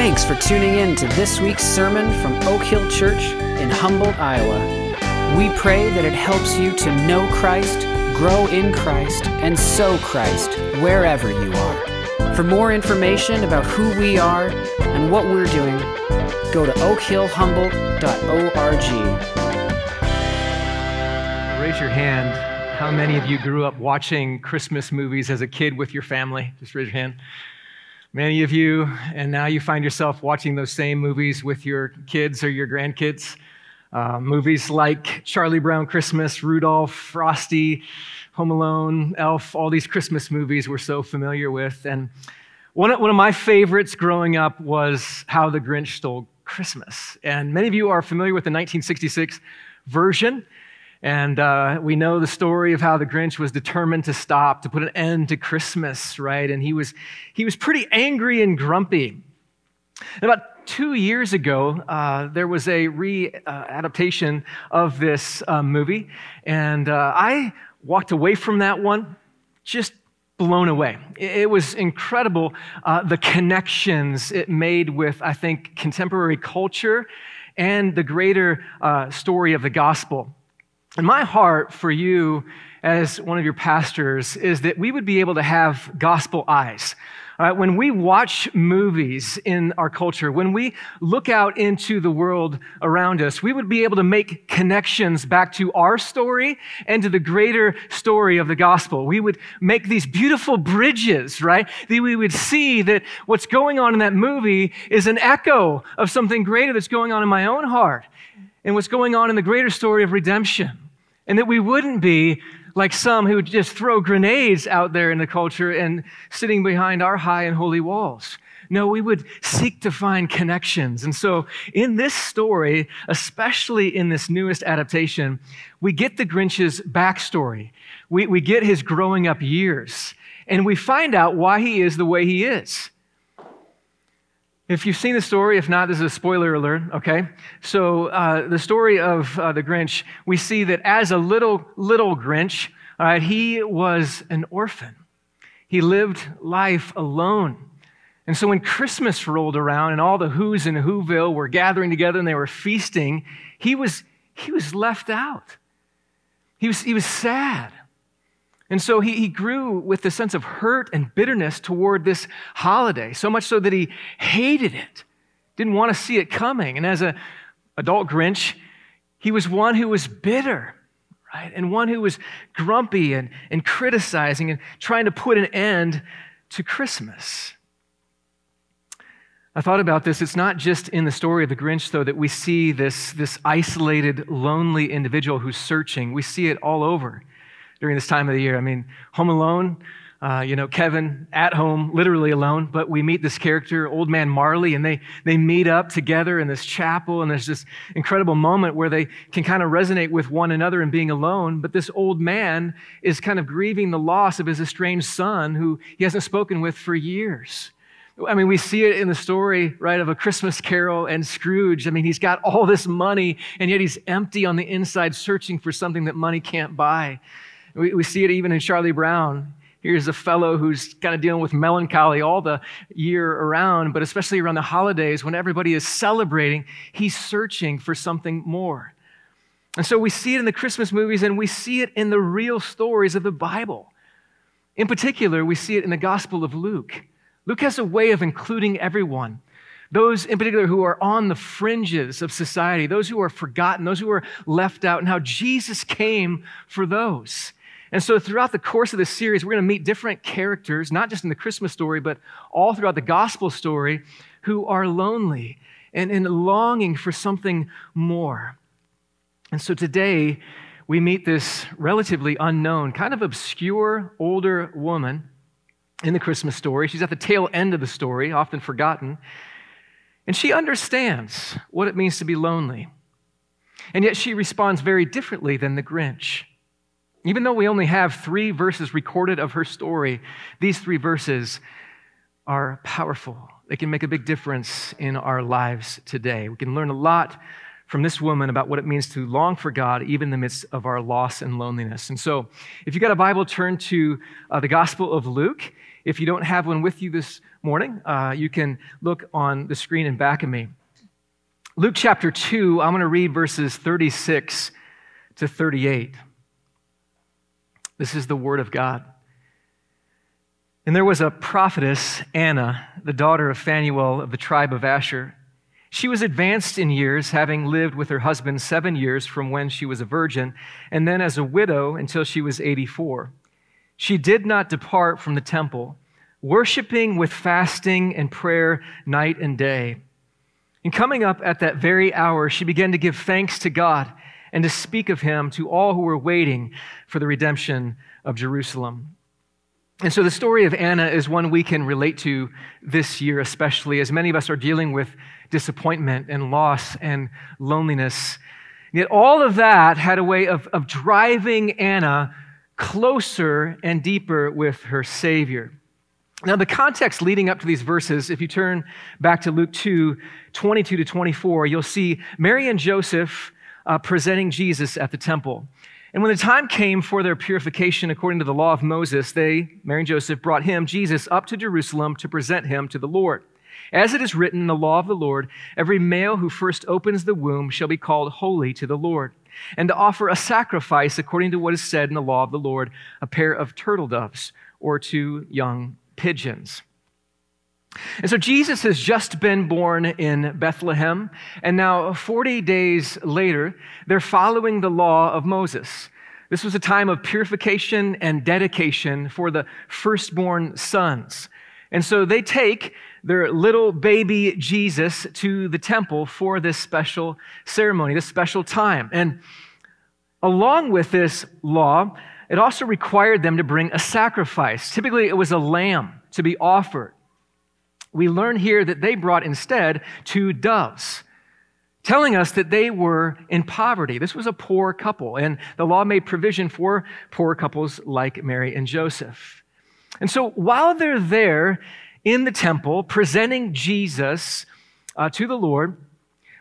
Thanks for tuning in to this week's sermon from Oak Hill Church in Humboldt, Iowa. We pray that it helps you to know Christ, grow in Christ, and sow Christ wherever you are. For more information about who we are and what we're doing, go to oakhillhumboldt.org. Raise your hand. How many of you grew up watching Christmas movies as a kid with your family? Just raise your hand. Many of you, and now you find yourself watching those same movies with your kids or your grandkids. Movies like Charlie Brown Christmas, Rudolph, Frosty, Home Alone, Elf, all these Christmas movies we're so familiar with. And one of my favorites growing up was How the Grinch Stole Christmas. And many of you are familiar with the 1966 version. And we know the story of how the Grinch was determined to put an end to Christmas, right? And he was pretty angry and grumpy. And about 2 years ago, there was a adaptation of this movie. And I walked away from that one just blown away. It was incredible, the connections it made with, I think, contemporary culture and the greater story of the gospel. And my heart for you as one of your pastors is that we would be able to have gospel eyes. When we watch movies in our culture, when we look out into the world around us, we would be able to make connections back to our story and to the greater story of the gospel. We would make these beautiful bridges, right? That we would see that what's going on in that movie is an echo of something greater that's going on in my own heart. And what's going on in the greater story of redemption, and that we wouldn't be like some who would just throw grenades out there in the culture and sitting behind our high and holy walls. No, we would seek to find connections. And so in this story, especially in this newest adaptation, we get the Grinch's backstory. We get his growing up years, and we find out why he is the way he is. If you've seen the story, if not, this is a spoiler alert, okay? So the story of the Grinch, we see that as a little Grinch, all right, he was an orphan. He lived life alone. And so when Christmas rolled around and all the Whos in Whoville were gathering together and they were feasting, he was left out. He was sad. And so he grew with a sense of hurt and bitterness toward this holiday, so much so that he hated it, didn't want to see it coming. And as an adult Grinch, he was one who was bitter, right? And one who was grumpy and criticizing and trying to put an end to Christmas. I thought about this. It's not just in the story of the Grinch, though, that we see this isolated, lonely individual who's searching. We see it all over during this time of the year. I mean, Home Alone, Kevin at home, literally alone, but we meet this character, Old Man Marley, and they meet up together in this chapel, and there's this incredible moment where they can kind of resonate with one another in being alone, but this old man is kind of grieving the loss of his estranged son who he hasn't spoken with for years. I mean, we see it in the story, right, of A Christmas Carol and Scrooge. I mean, he's got all this money, and yet he's empty on the inside, searching for something that money can't buy. We see it even in Charlie Brown. Here's a fellow who's kind of dealing with melancholy all the year around, but especially around the holidays when everybody is celebrating, he's searching for something more. And so we see it in the Christmas movies, and we see it in the real stories of the Bible. In particular, we see it in the Gospel of Luke. Luke has a way of including everyone. Those in particular who are on the fringes of society, those who are forgotten, those who are left out, and how Jesus came for those. And so throughout the course of this series, we're going to meet different characters, not just in the Christmas story, but all throughout the gospel story, who are lonely and longing for something more. And so today, we meet this relatively unknown, kind of obscure, older woman in the Christmas story. She's at the tail end of the story, often forgotten. And she understands what it means to be lonely. And yet she responds very differently than the Grinch. Even though we only have 3 verses recorded of her story, these 3 verses are powerful. They can make a big difference in our lives today. We can learn a lot from this woman about what it means to long for God, even in the midst of our loss and loneliness. And so, if you've got a Bible, turn to the Gospel of Luke. If you don't have one with you this morning, you can look on the screen in back of me. Luke chapter 2, I'm going to read verses 36 to 38. This is the word of God. And there was a prophetess, Anna, the daughter of Phanuel of the tribe of Asher. She was advanced in years, having lived with her husband 7 years from when she was a virgin, and then as a widow until she was 84. She did not depart from the temple, worshiping with fasting and prayer night and day. And coming up at that very hour, she began to give thanks to God and to speak of him to all who were waiting for the redemption of Jerusalem. And so the story of Anna is one we can relate to this year, especially as many of us are dealing with disappointment and loss and loneliness. Yet all of that had a way of driving Anna closer and deeper with her Savior. Now, the context leading up to these verses, if you turn back to Luke 2, 22 to 24, you'll see Mary and Joseph presenting Jesus at the temple. And when the time came for their purification according to the law of Moses, they, Mary and Joseph, brought him, Jesus, up to Jerusalem to present him to the Lord. As it is written in the law of the Lord, every male who first opens the womb shall be called holy to the Lord, and to offer a sacrifice according to what is said in the law of the Lord, a pair of turtle doves or 2 young pigeons. And so Jesus has just been born in Bethlehem, and now 40 days later, they're following the law of Moses. This was a time of purification and dedication for the firstborn sons. And so they take their little baby Jesus to the temple for this special ceremony, this special time. And along with this law, it also required them to bring a sacrifice. Typically, it was a lamb to be offered. We learn here that they brought instead 2 doves, telling us that they were in poverty. This was a poor couple, and the law made provision for poor couples like Mary and Joseph. And so while they're there in the temple presenting Jesus to the Lord,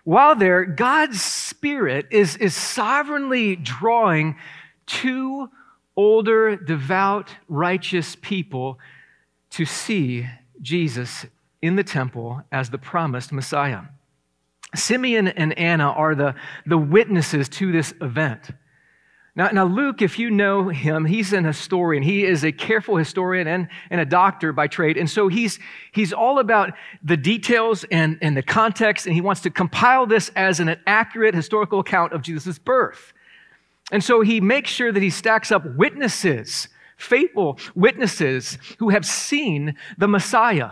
while there, God's Spirit is sovereignly drawing 2 older, devout, righteous people to see Jesus in the temple as the promised Messiah. Simeon and Anna are the witnesses to this event. Now, Luke, if you know him, he's an historian. He is a careful historian and a doctor by trade. And so he's all about the details and the context, and he wants to compile this as an accurate historical account of Jesus' birth. And so he makes sure that he stacks up witnesses, faithful witnesses who have seen the Messiah.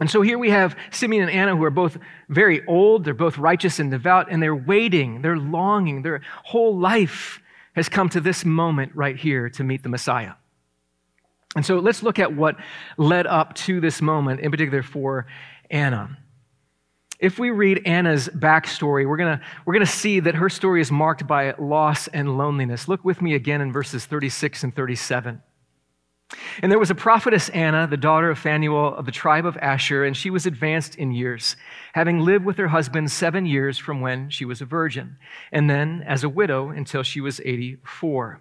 And so here we have Simeon and Anna, who are both very old. They're both righteous and devout, and they're waiting, they're longing. Their whole life has come to this moment right here to meet the Messiah. And so let's look at what led up to this moment, in particular for Anna. If we read Anna's backstory, we're going to see that her story is marked by loss and loneliness. Look with me again in verses 36 and 37. And there was a prophetess Anna, the daughter of Phanuel of the tribe of Asher, and she was advanced in years, having lived with her husband 7 years from when she was a virgin, and then as a widow until she was 84.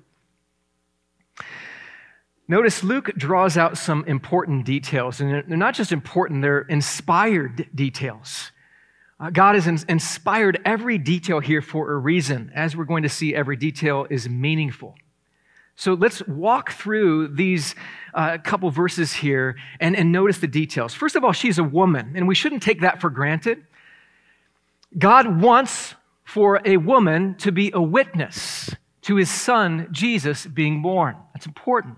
Notice Luke draws out some important details, and they're not just important, they're inspired details. God has inspired every detail here for a reason. As we're going to see, every detail is meaningful. So let's walk through these couple verses here and notice the details. First of all, she's a woman, and we shouldn't take that for granted. God wants for a woman to be a witness to his son, Jesus, being born. That's important.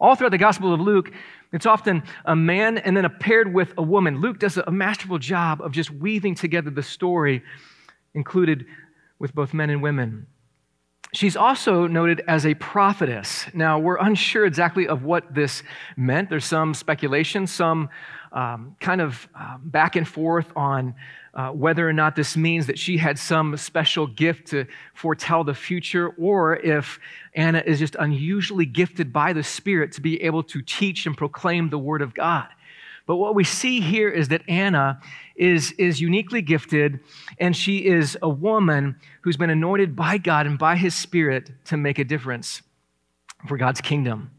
All throughout the Gospel of Luke, it's often a man and then paired with a woman. Luke does a masterful job of just weaving together the story included with both men and women. She's also noted as a prophetess. Now, we're unsure exactly of what this meant. There's some speculation, some kind of back and forth on whether or not this means that she had some special gift to foretell the future, or if Anna is just unusually gifted by the Spirit to be able to teach and proclaim the Word of God. But what we see here is that Anna is uniquely gifted, and she is a woman who's been anointed by God and by his Spirit to make a difference for God's kingdom.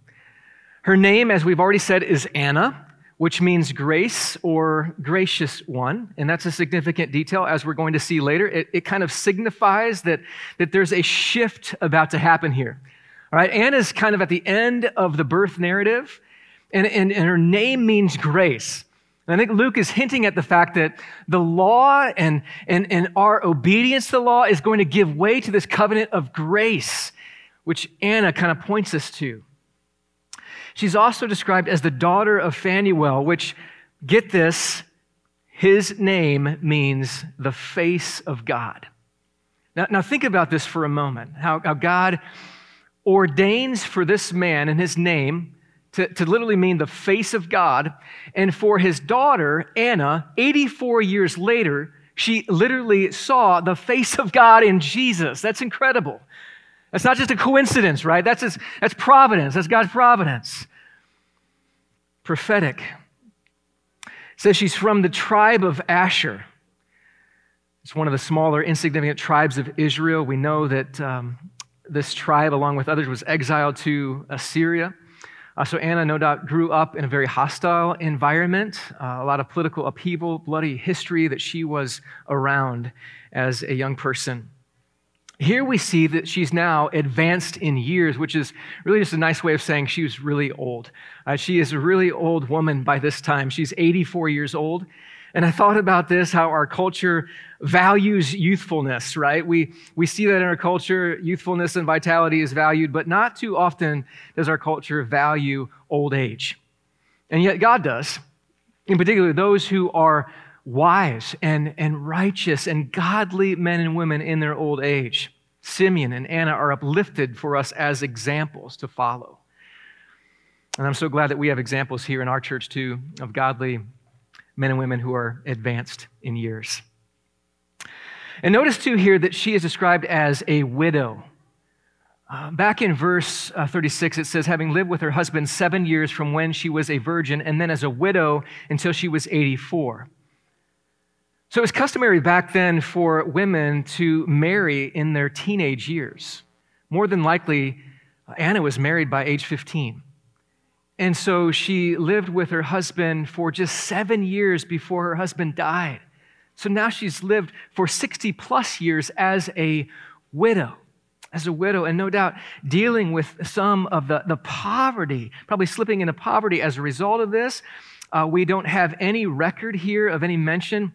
Her name, as we've already said, is Anna, which means grace or gracious one. And that's a significant detail, as we're going to see later. It kind of signifies that there's a shift about to happen here. All right, Anna's kind of at the end of the birth narrative, and her name means grace. And I think Luke is hinting at the fact that the law and our obedience to the law is going to give way to this covenant of grace, which Anna kind of points us to. She's also described as the daughter of Phanuel, which, get this, his name means the face of God. Now think about this for a moment, how God ordains for this man and his name to literally mean the face of God, and for his daughter, Anna, 84 years later, she literally saw the face of God in Jesus. That's incredible. That's not just a coincidence, right? That's providence. That's God's providence. Prophetic. It says she's from the tribe of Asher. It's one of the smaller, insignificant tribes of Israel. We know that this tribe, along with others, was exiled to Assyria. So Anna, no doubt, grew up in a very hostile environment, a lot of political upheaval, bloody history that she was around as a young person. Here we see that she's now advanced in years, which is really just a nice way of saying she was really old. She is a really old woman by this time. She's 84 years old. And I thought about this, how our culture values youthfulness, right? We see that in our culture, youthfulness and vitality is valued, but not too often does our culture value old age. And yet God does, in particular those who are wise and righteous and godly men and women in their old age. Simeon and Anna are uplifted for us as examples to follow. And I'm so glad that we have examples here in our church too of godly men and women who are advanced in years. And notice too here that she is described as a widow. Back in verse 36, it says, having lived with her husband 7 years from when she was a virgin and then as a widow until she was 84. So it was customary back then for women to marry in their teenage years. More than likely, Anna was married by age 15. And so she lived with her husband for just 7 years before her husband died. So now she's lived for 60 plus years as a widow. And no doubt dealing with some of the poverty, probably slipping into poverty as a result of this. We don't have any record here of any mention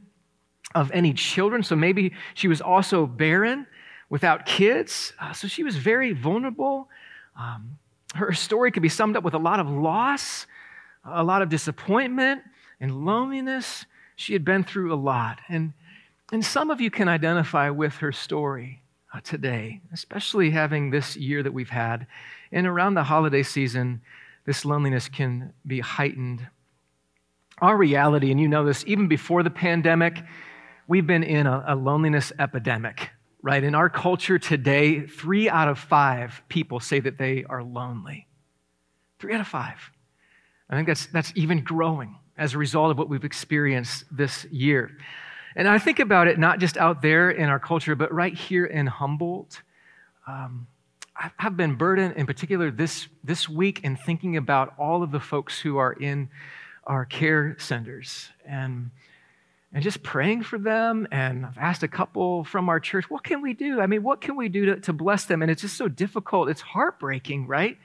of any children, so maybe she was also barren, without kids, so she was very vulnerable. Her story could be summed up with a lot of loss, a lot of disappointment, and loneliness. She had been through a lot, and some of you can identify with her story today, especially having this year that we've had, and around the holiday season, this loneliness can be heightened. Our reality, and you know this, even before the pandemic, we've been in a loneliness epidemic, right? In our culture today, 3 out of 5 people say that they are lonely. 3 out of 5. I think that's even growing as a result of what we've experienced this year. And I think about it not just out there in our culture, but right here in Humboldt. I've been burdened in particular this week in thinking about all of the folks who are in our care centers and just praying for them. And I've asked a couple from our church, what can we do? I mean, what can we do to bless them? And it's just so difficult. It's heartbreaking, right?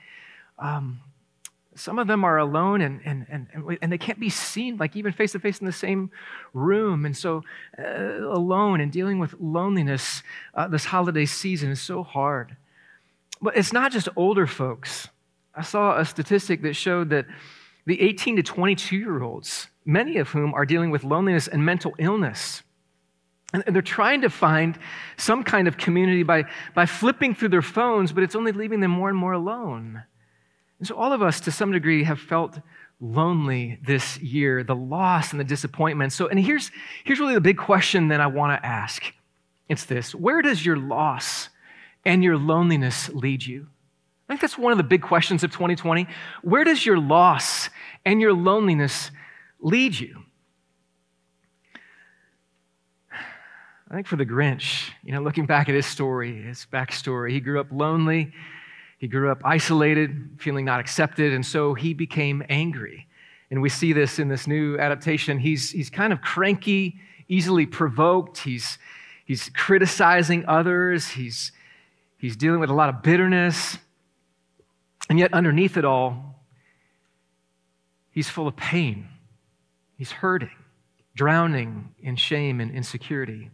Some of them are alone and they can't be seen, like even face-to-face in the same room. And so alone and dealing with loneliness this holiday season is so hard. But it's not just older folks. I saw a statistic that showed that the 18 to 22-year-olds, many of whom are dealing with loneliness and mental illness. And they're trying to find some kind of community by flipping through their phones, but it's only leaving them more and more alone. And so all of us, to some degree, have felt lonely this year, the loss and the disappointment. So, and here's really the big question that I want to ask. It's this: where does your loss and your loneliness lead you? I think that's one of the big questions of 2020. Where does your loss and your loneliness lead you? I think for the Grinch, looking back at his story, his backstory, he grew up lonely. He He grew up isolated, feeling not accepted, and so he became angry. And we see this in this new adaptation. He's kind of cranky, easily provoked. He's criticizing others. He's dealing with a lot of bitterness. And yet underneath it all, he's full of pain. He's hurting, drowning in shame and insecurity.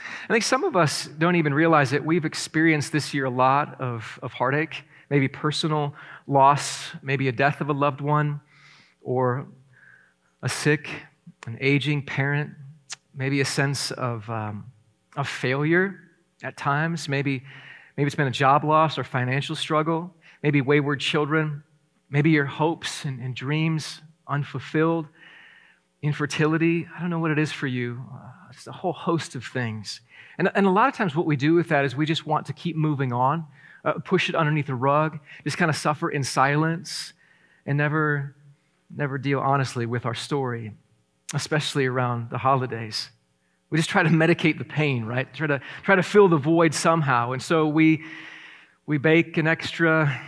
I think some of us don't even realize that we've experienced this year a lot of heartache, maybe personal loss, maybe a death of a loved one, or a sick, an aging parent, maybe a sense of failure at times, maybe it's been a job loss or financial struggle, maybe wayward children, maybe your hopes and dreams unfulfilled, infertility. I don't know what it is for you. It's a whole host of things. And a lot of times what we do with that is we just want to keep moving on, push it underneath the rug, just kind of suffer in silence and never deal honestly with our story, especially around the holidays. We just try to medicate the pain, right? Try to fill the void somehow. And so we bake an extra,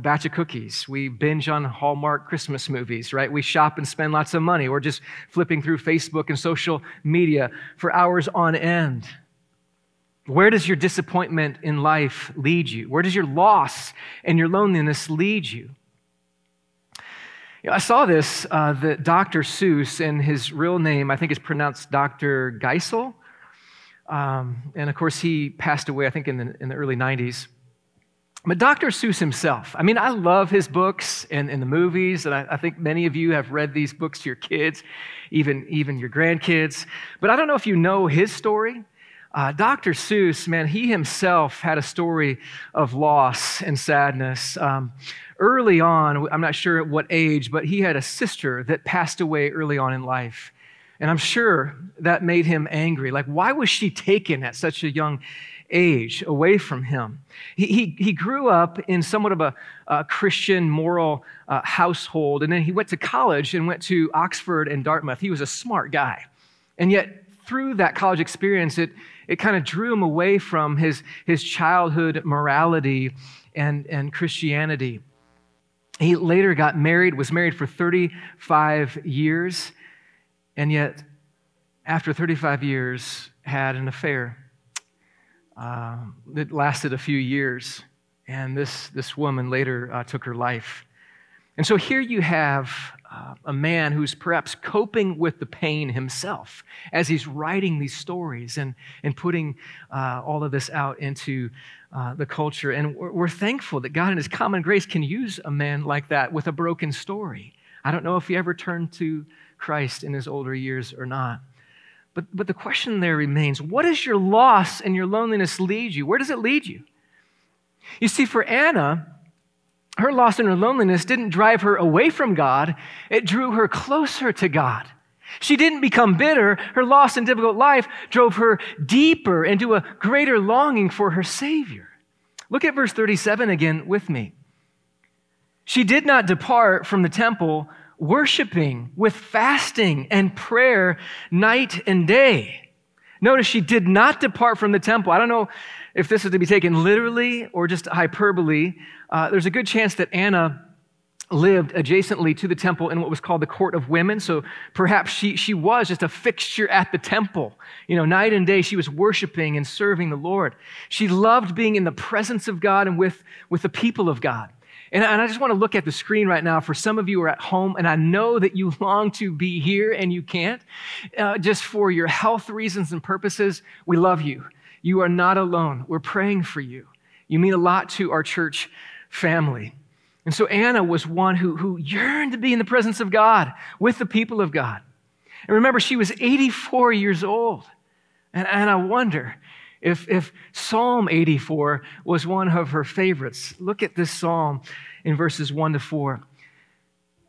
batch of cookies. We binge on Hallmark Christmas movies, right? We shop and spend lots of money. We're just flipping through Facebook and social media for hours on end. Where does your disappointment in life lead you? Where does your loss and your loneliness lead you? I saw this, that Dr. Seuss, and his real name, I think, is pronounced Dr. Geisel. And of course, he passed away, I think, in the early 90s. But Dr. Seuss himself, I mean, I love his books and the movies, and I think many of you have read these books to your kids, even your grandkids. But I don't know if you know his story. Dr. Seuss, man, he himself had a story of loss and sadness. Early on, I'm not sure at what age, but he had a sister that passed away early on in life. And I'm sure that made him angry. Like, why was she taken at such a young age away from him? He grew up in somewhat of a Christian moral household, and then he went to college and went to Oxford and Dartmouth. He was a smart guy. And yet, through that college experience, it kind of drew him away from his childhood morality and Christianity. He later was married for 35 years, and yet after 35 years had an affair that lasted a few years, and this woman later took her life. And so here you have a man who's perhaps coping with the pain himself as he's writing these stories and putting all of this out into the culture. And we're thankful that God in his common grace can use a man like that with a broken story. I don't know if he ever turned to Christ in his older years or not. But the question there remains, what does your loss and your loneliness lead you? Where does it lead you? You see, for Anna, her loss and her loneliness didn't drive her away from God. It drew her closer to God. She didn't become bitter. Her loss and difficult life drove her deeper into a greater longing for her Savior. Look at verse 37 again with me. She did not depart from the temple, worshiping with fasting and prayer night and day. Notice she did not depart from the temple. I don't know if this is to be taken literally or just hyperbole. There's a good chance that Anna lived adjacently to the temple in what was called the court of women. So perhaps she was just a fixture at the temple. Night and day she was worshiping and serving the Lord. She loved being in the presence of God and with the people of God. And I just want to look at the screen right now for some of you who are at home, and I know that you long to be here and you can't. Just for your health reasons and purposes, we love you. You are not alone. We're praying for you. You mean a lot to our church family. And so Anna was one who yearned to be in the presence of God, with the people of God. And remember, she was 84 years old. And I wonder if Psalm 84 was one of her favorites. Look at this psalm in verses 1-4.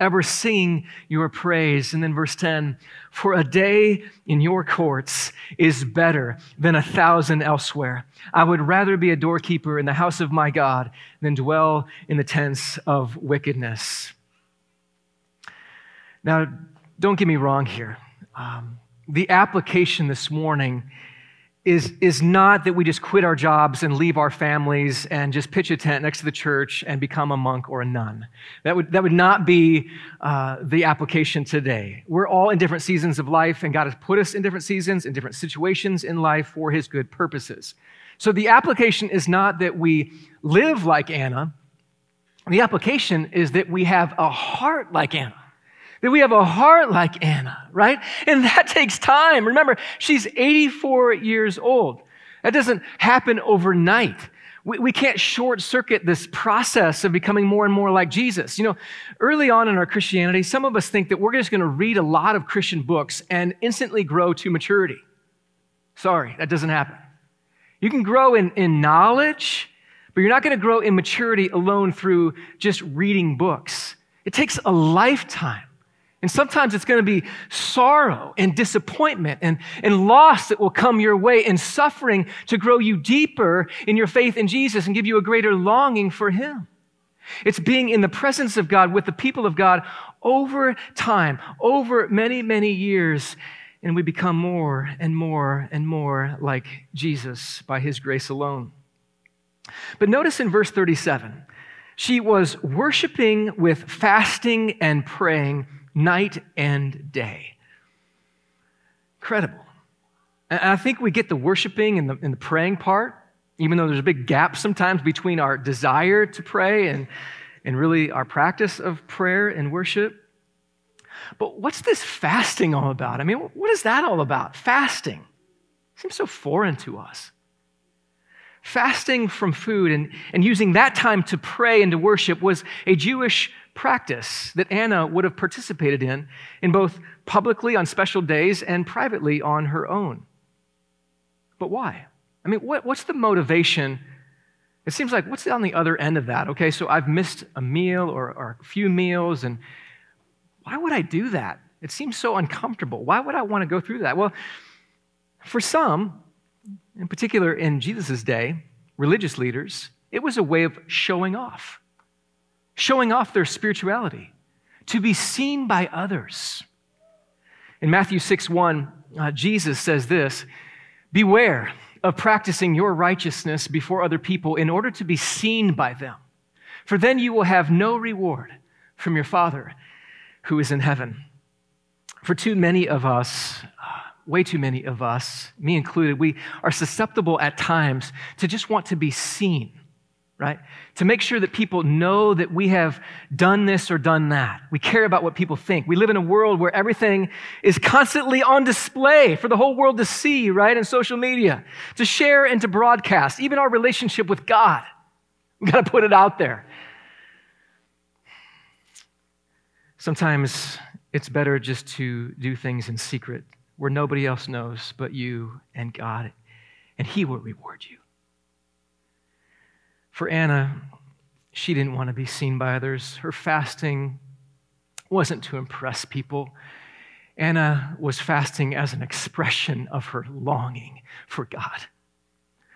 ever singing your praise. And then verse 10, for a day in your courts is better than 1,000 elsewhere. I would rather be a doorkeeper in the house of my God than dwell in the tents of wickedness. Now, don't get me wrong here. The application this morning is not that we just quit our jobs and leave our families and just pitch a tent next to the church and become a monk or a nun. That would not be the application today. We're all in different seasons of life, and God has put us in different seasons, in different situations in life for his good purposes. So the application is not that we live like Anna. The application is that we have a heart like Anna. That we have a heart like Anna, right? And that takes time. Remember, she's 84 years old. That doesn't happen overnight. We can't short circuit this process of becoming more and more like Jesus. You know, early on in our Christianity, some of us think that we're just going to read a lot of Christian books and instantly grow to maturity. Sorry, that doesn't happen. You can grow in knowledge, but you're not going to grow in maturity alone through just reading books. It takes a lifetime. And sometimes it's going to be sorrow and disappointment and loss that will come your way, and suffering to grow you deeper in your faith in Jesus and give you a greater longing for him. It's being in the presence of God with the people of God over time, over many, many years, and we become more and more and more like Jesus by his grace alone. But notice in verse 37, she was worshiping with fasting and praying night and day. Incredible. And I think we get the worshiping and the praying part, even though there's a big gap sometimes between our desire to pray and really our practice of prayer and worship. But what's this fasting all about? I mean, what is that all about? Fasting. It seems so foreign to us. Fasting from food and using that time to pray and to worship was a Jewish practice that Anna would have participated in both publicly on special days and privately on her own. But why? I mean, what's the motivation? It seems like, what's on the other end of that? Okay, so I've missed a meal or a few meals, and why would I do that? It seems so uncomfortable. Why would I want to go through that? Well, for some, in particular in Jesus' day, religious leaders, it was a way of showing off their spirituality, to be seen by others. In Matthew 6:1, Jesus says this, "Beware of practicing your righteousness before other people in order to be seen by them, for then you will have no reward from your Father who is in heaven." For too many of us, way too many of us, me included, we are susceptible at times to just want to be seen, right? To make sure that people know that we have done this or done that. We care about what people think. We live in a world where everything is constantly on display for the whole world to see, right? In social media, to share and to broadcast, even our relationship with God. We've got to put it out there. Sometimes it's better just to do things in secret, where nobody else knows but you and God, and he will reward you. For Anna, she didn't want to be seen by others. Her fasting wasn't to impress people. Anna was fasting as an expression of her longing for God,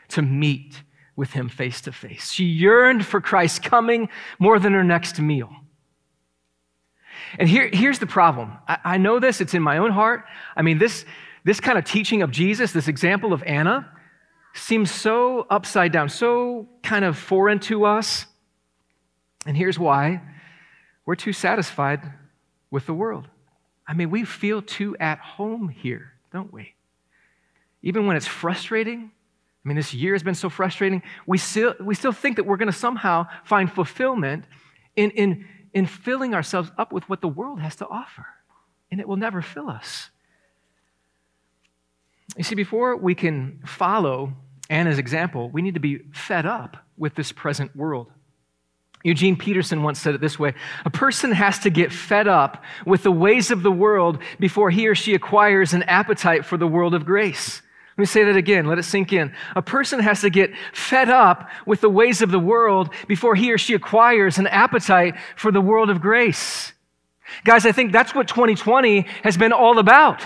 to meet with him face to face. She yearned for Christ's coming more than her next meal. And here's the problem. I know this, it's in my own heart. I mean, this kind of teaching of Jesus, this example of Anna, seems so upside down, so kind of foreign to us. And here's why. We're too satisfied with the world. I mean, we feel too at home here, don't we? Even when it's frustrating. I mean, this year has been so frustrating. We still think that we're going to somehow find fulfillment in filling ourselves up with what the world has to offer, and it will never fill us. You see, before we can follow Anna's example, we need to be fed up with this present world. Eugene Peterson once said it this way, "A person has to get fed up with the ways of the world before he or she acquires an appetite for the world of grace." Let me say that again. Let it sink in. A person has to get fed up with the ways of the world before he or she acquires an appetite for the world of grace. Guys, I think that's what 2020 has been all about.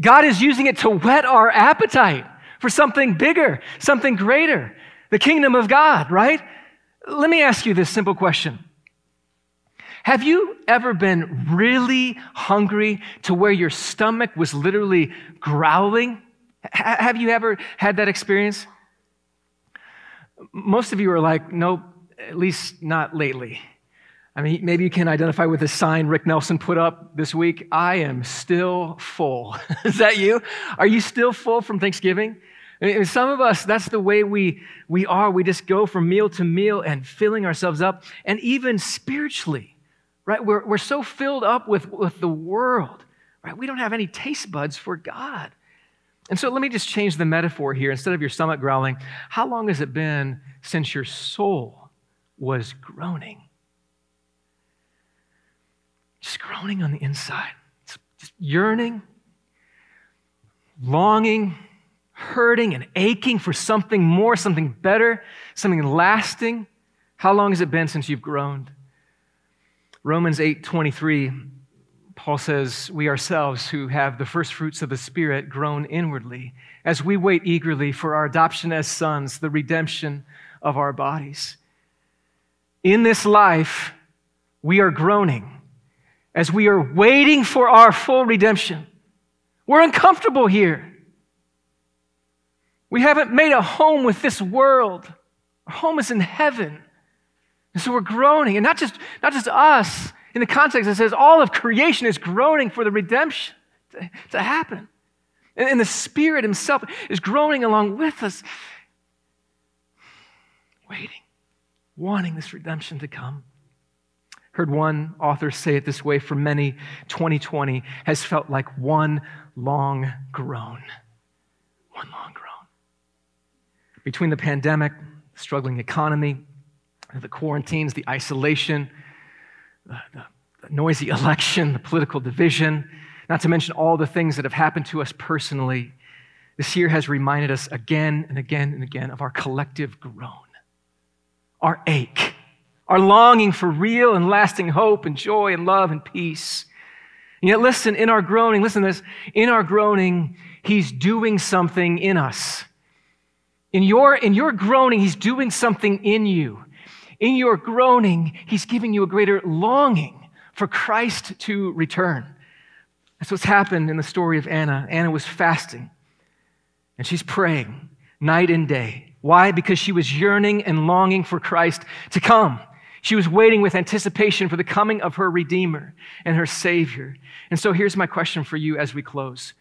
God is using it to whet our appetite for something bigger, something greater, the kingdom of God, right? Let me ask you this simple question. Have you ever been really hungry to where your stomach was literally growling? Have you ever had that experience? Most of you are like, nope, at least not lately. I mean, maybe you can identify with the sign Rick Nelson put up this week. I am still full. Is that you? Are you still full from Thanksgiving? I mean, some of us, that's the way we are. We just go from meal to meal and filling ourselves up. And even spiritually, right? We're so filled up with the world, right? We don't have any taste buds for God. And so let me just change the metaphor here. Instead of your stomach growling, how long has it been since your soul was groaning? Just groaning on the inside, just yearning, longing, hurting and aching for something more, something better, something lasting. How long has it been since you've groaned? Romans 8:23, Paul says, we ourselves who have the first fruits of the Spirit groan inwardly as we wait eagerly for our adoption as sons, the redemption of our bodies. In this life, we are groaning as we are waiting for our full redemption. We're uncomfortable here. We haven't made a home with this world. Our home is in heaven. And so we're groaning. And not just us. In the context, it says all of creation is groaning for the redemption to happen. And the Spirit himself is groaning along with us, waiting, wanting this redemption to come. Heard one author say it this way: for many, 2020 has felt like one long groan. One long groan. Between the pandemic, the struggling economy, the quarantines, the isolation, the noisy election, the political division, not to mention all the things that have happened to us personally, this year has reminded us again and again and again of our collective groan, our ache, our longing for real and lasting hope and joy and love and peace. And yet listen, in our groaning, listen to this, in our groaning, he's doing something in us. In your groaning, he's doing something in you. In your groaning, he's giving you a greater longing for Christ to return. That's what's happened in the story of Anna. Anna was fasting, and she's praying night and day. Why? Because she was yearning and longing for Christ to come. She was waiting with anticipation for the coming of her Redeemer and her Savior. And so here's my question for you as we close.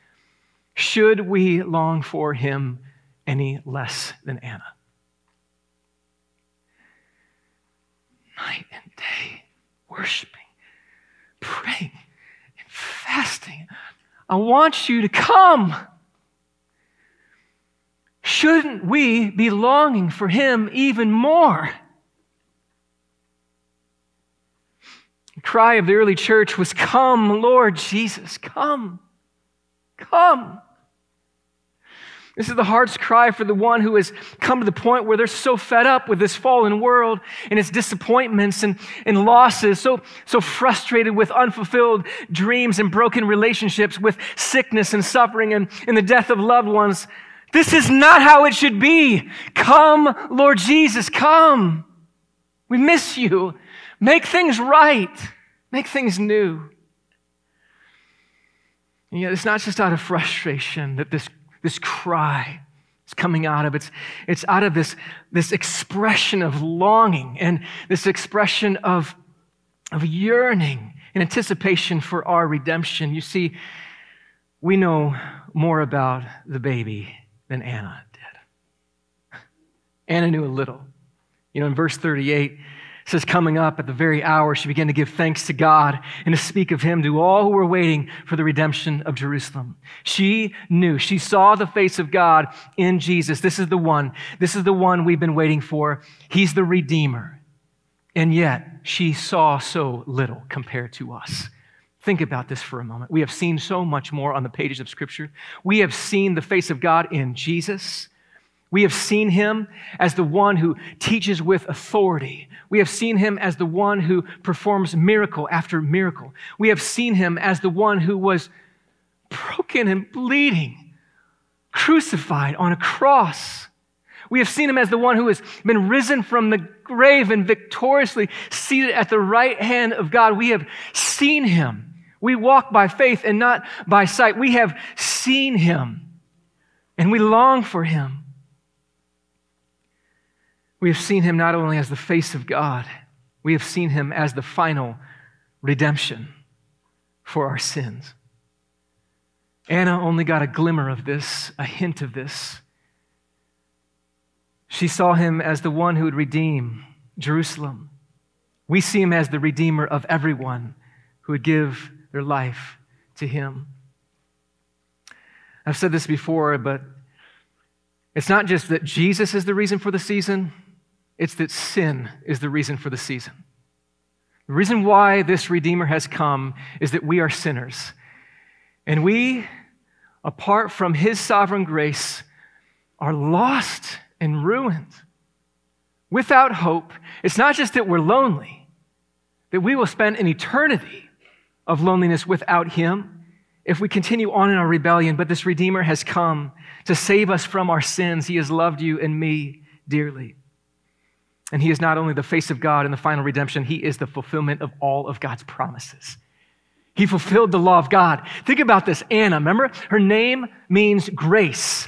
Should we long for him any less than Anna? Night and day, worshiping, praying, and fasting. I want you to come. Shouldn't we be longing for him even more? The cry of the early church was, "Come, Lord Jesus, come, come." This is the heart's cry for the one who has come to the point where they're so fed up with this fallen world and its disappointments and losses, so frustrated with unfulfilled dreams and broken relationships, with sickness and suffering and the death of loved ones. This is not how it should be. Come, Lord Jesus, come. We miss you. Make things right. Make things new. And yet it's not just out of frustration that this cry is coming out of. It's out of this expression of longing and this expression of yearning and anticipation for our redemption. You see, we know more about the baby than Anna did. Anna knew a little. You know, in verse 38, it says, coming up at the very hour, she began to give thanks to God and to speak of him to all who were waiting for the redemption of Jerusalem. She knew. She saw the face of God in Jesus. This is the one. This is the one we've been waiting for. He's the Redeemer. And yet, she saw so little compared to us. Think about this for a moment. We have seen so much more on the pages of Scripture. We have seen the face of God in Jesus. We have seen him as the one who teaches with authority. We have seen him as the one who performs miracle after miracle. We have seen him as the one who was broken and bleeding, crucified on a cross. We have seen him as the one who has been risen from the grave and victoriously seated at the right hand of God. We have seen him. We walk by faith and not by sight. We have seen him, and we long for him. We have seen him not only as the face of God, we have seen him as the final redemption for our sins. Anna only got a glimmer of this, a hint of this. She saw him as the one who would redeem Jerusalem. We see him as the redeemer of everyone who would give their life to him. I've said this before, but it's not just that Jesus is the reason for the season, it's that sin is the reason for the season. The reason why this Redeemer has come is that we are sinners. And we, apart from his sovereign grace, are lost and ruined, without hope. It's not just that we're lonely, that we will spend an eternity of loneliness without him if we continue on in our rebellion. But this Redeemer has come to save us from our sins. He has loved you and me dearly. And he is not only the face of God in the final redemption, he is the fulfillment of all of God's promises. He fulfilled the law of God. Think about this, Anna, remember? Her name means grace.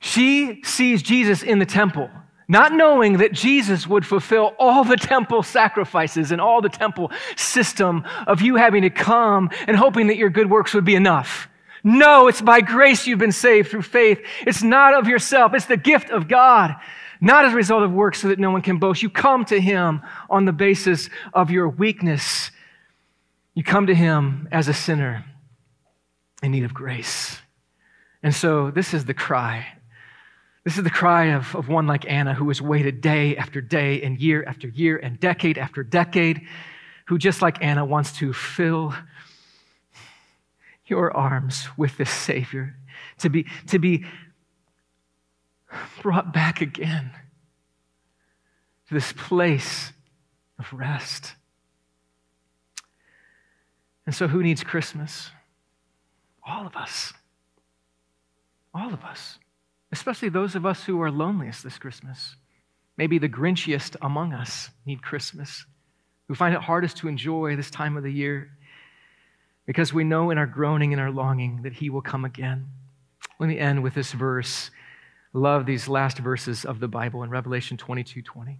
She sees Jesus in the temple, not knowing that Jesus would fulfill all the temple sacrifices and all the temple system of you having to come and hoping that your good works would be enough. No, it's by grace you've been saved through faith. It's not of yourself. It's the gift of God, not as a result of works so that no one can boast. You come to him on the basis of your weakness. You come to him as a sinner in need of grace. And so this is the cry. This is the cry of one like Anna, who has waited day after day and year after year and decade after decade, who just like Anna wants to fill your arms with this Savior, to be brought back again to this place of rest. And so who needs Christmas? All of us. All of us. Especially those of us who are loneliest this Christmas. Maybe the Grinchiest among us need Christmas, who find it hardest to enjoy this time of the year because we know in our groaning and our longing that he will come again. Let me end with this verse. I love these last verses of the Bible in Revelation 22:20.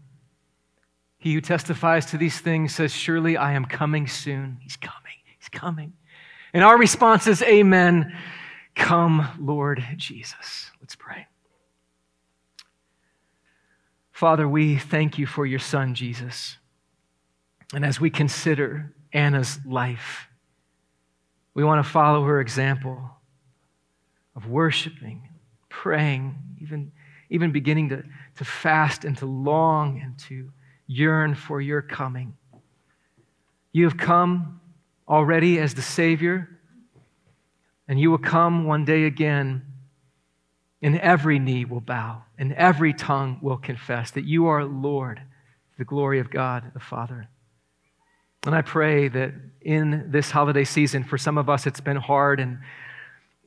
He who testifies to these things says, surely I am coming soon. He's coming. He's coming. And our response is, amen. Come, Lord Jesus. Let's pray. Father, we thank you for your son, Jesus. And as we consider Anna's life, we want to follow her example of worshiping, praying, even beginning to fast and to long and to yearn for your coming. You have come already as the Savior, and you will come one day again, and every knee will bow, and every tongue will confess that you are Lord, the glory of God the Father. And I pray that in this holiday season, for some of us it's been hard, and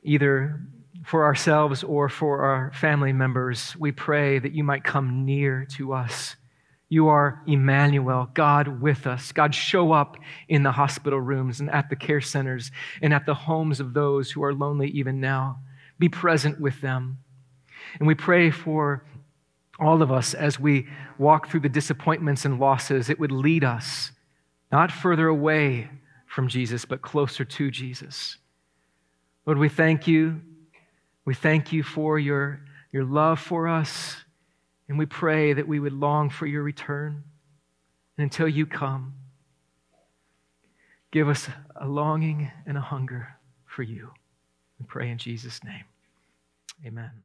either for ourselves or for our family members, we pray that you might come near to us. You are Emmanuel, God with us. God, show up in the hospital rooms and at the care centers and at the homes of those who are lonely even now. Be present with them. And we pray for all of us as we walk through the disappointments and losses, it would lead us not further away from Jesus, but closer to Jesus. Lord, we thank you. We thank you for your love for us. And we pray that we would long for your return. And until you come, give us a longing and a hunger for you. We pray in Jesus' name. Amen.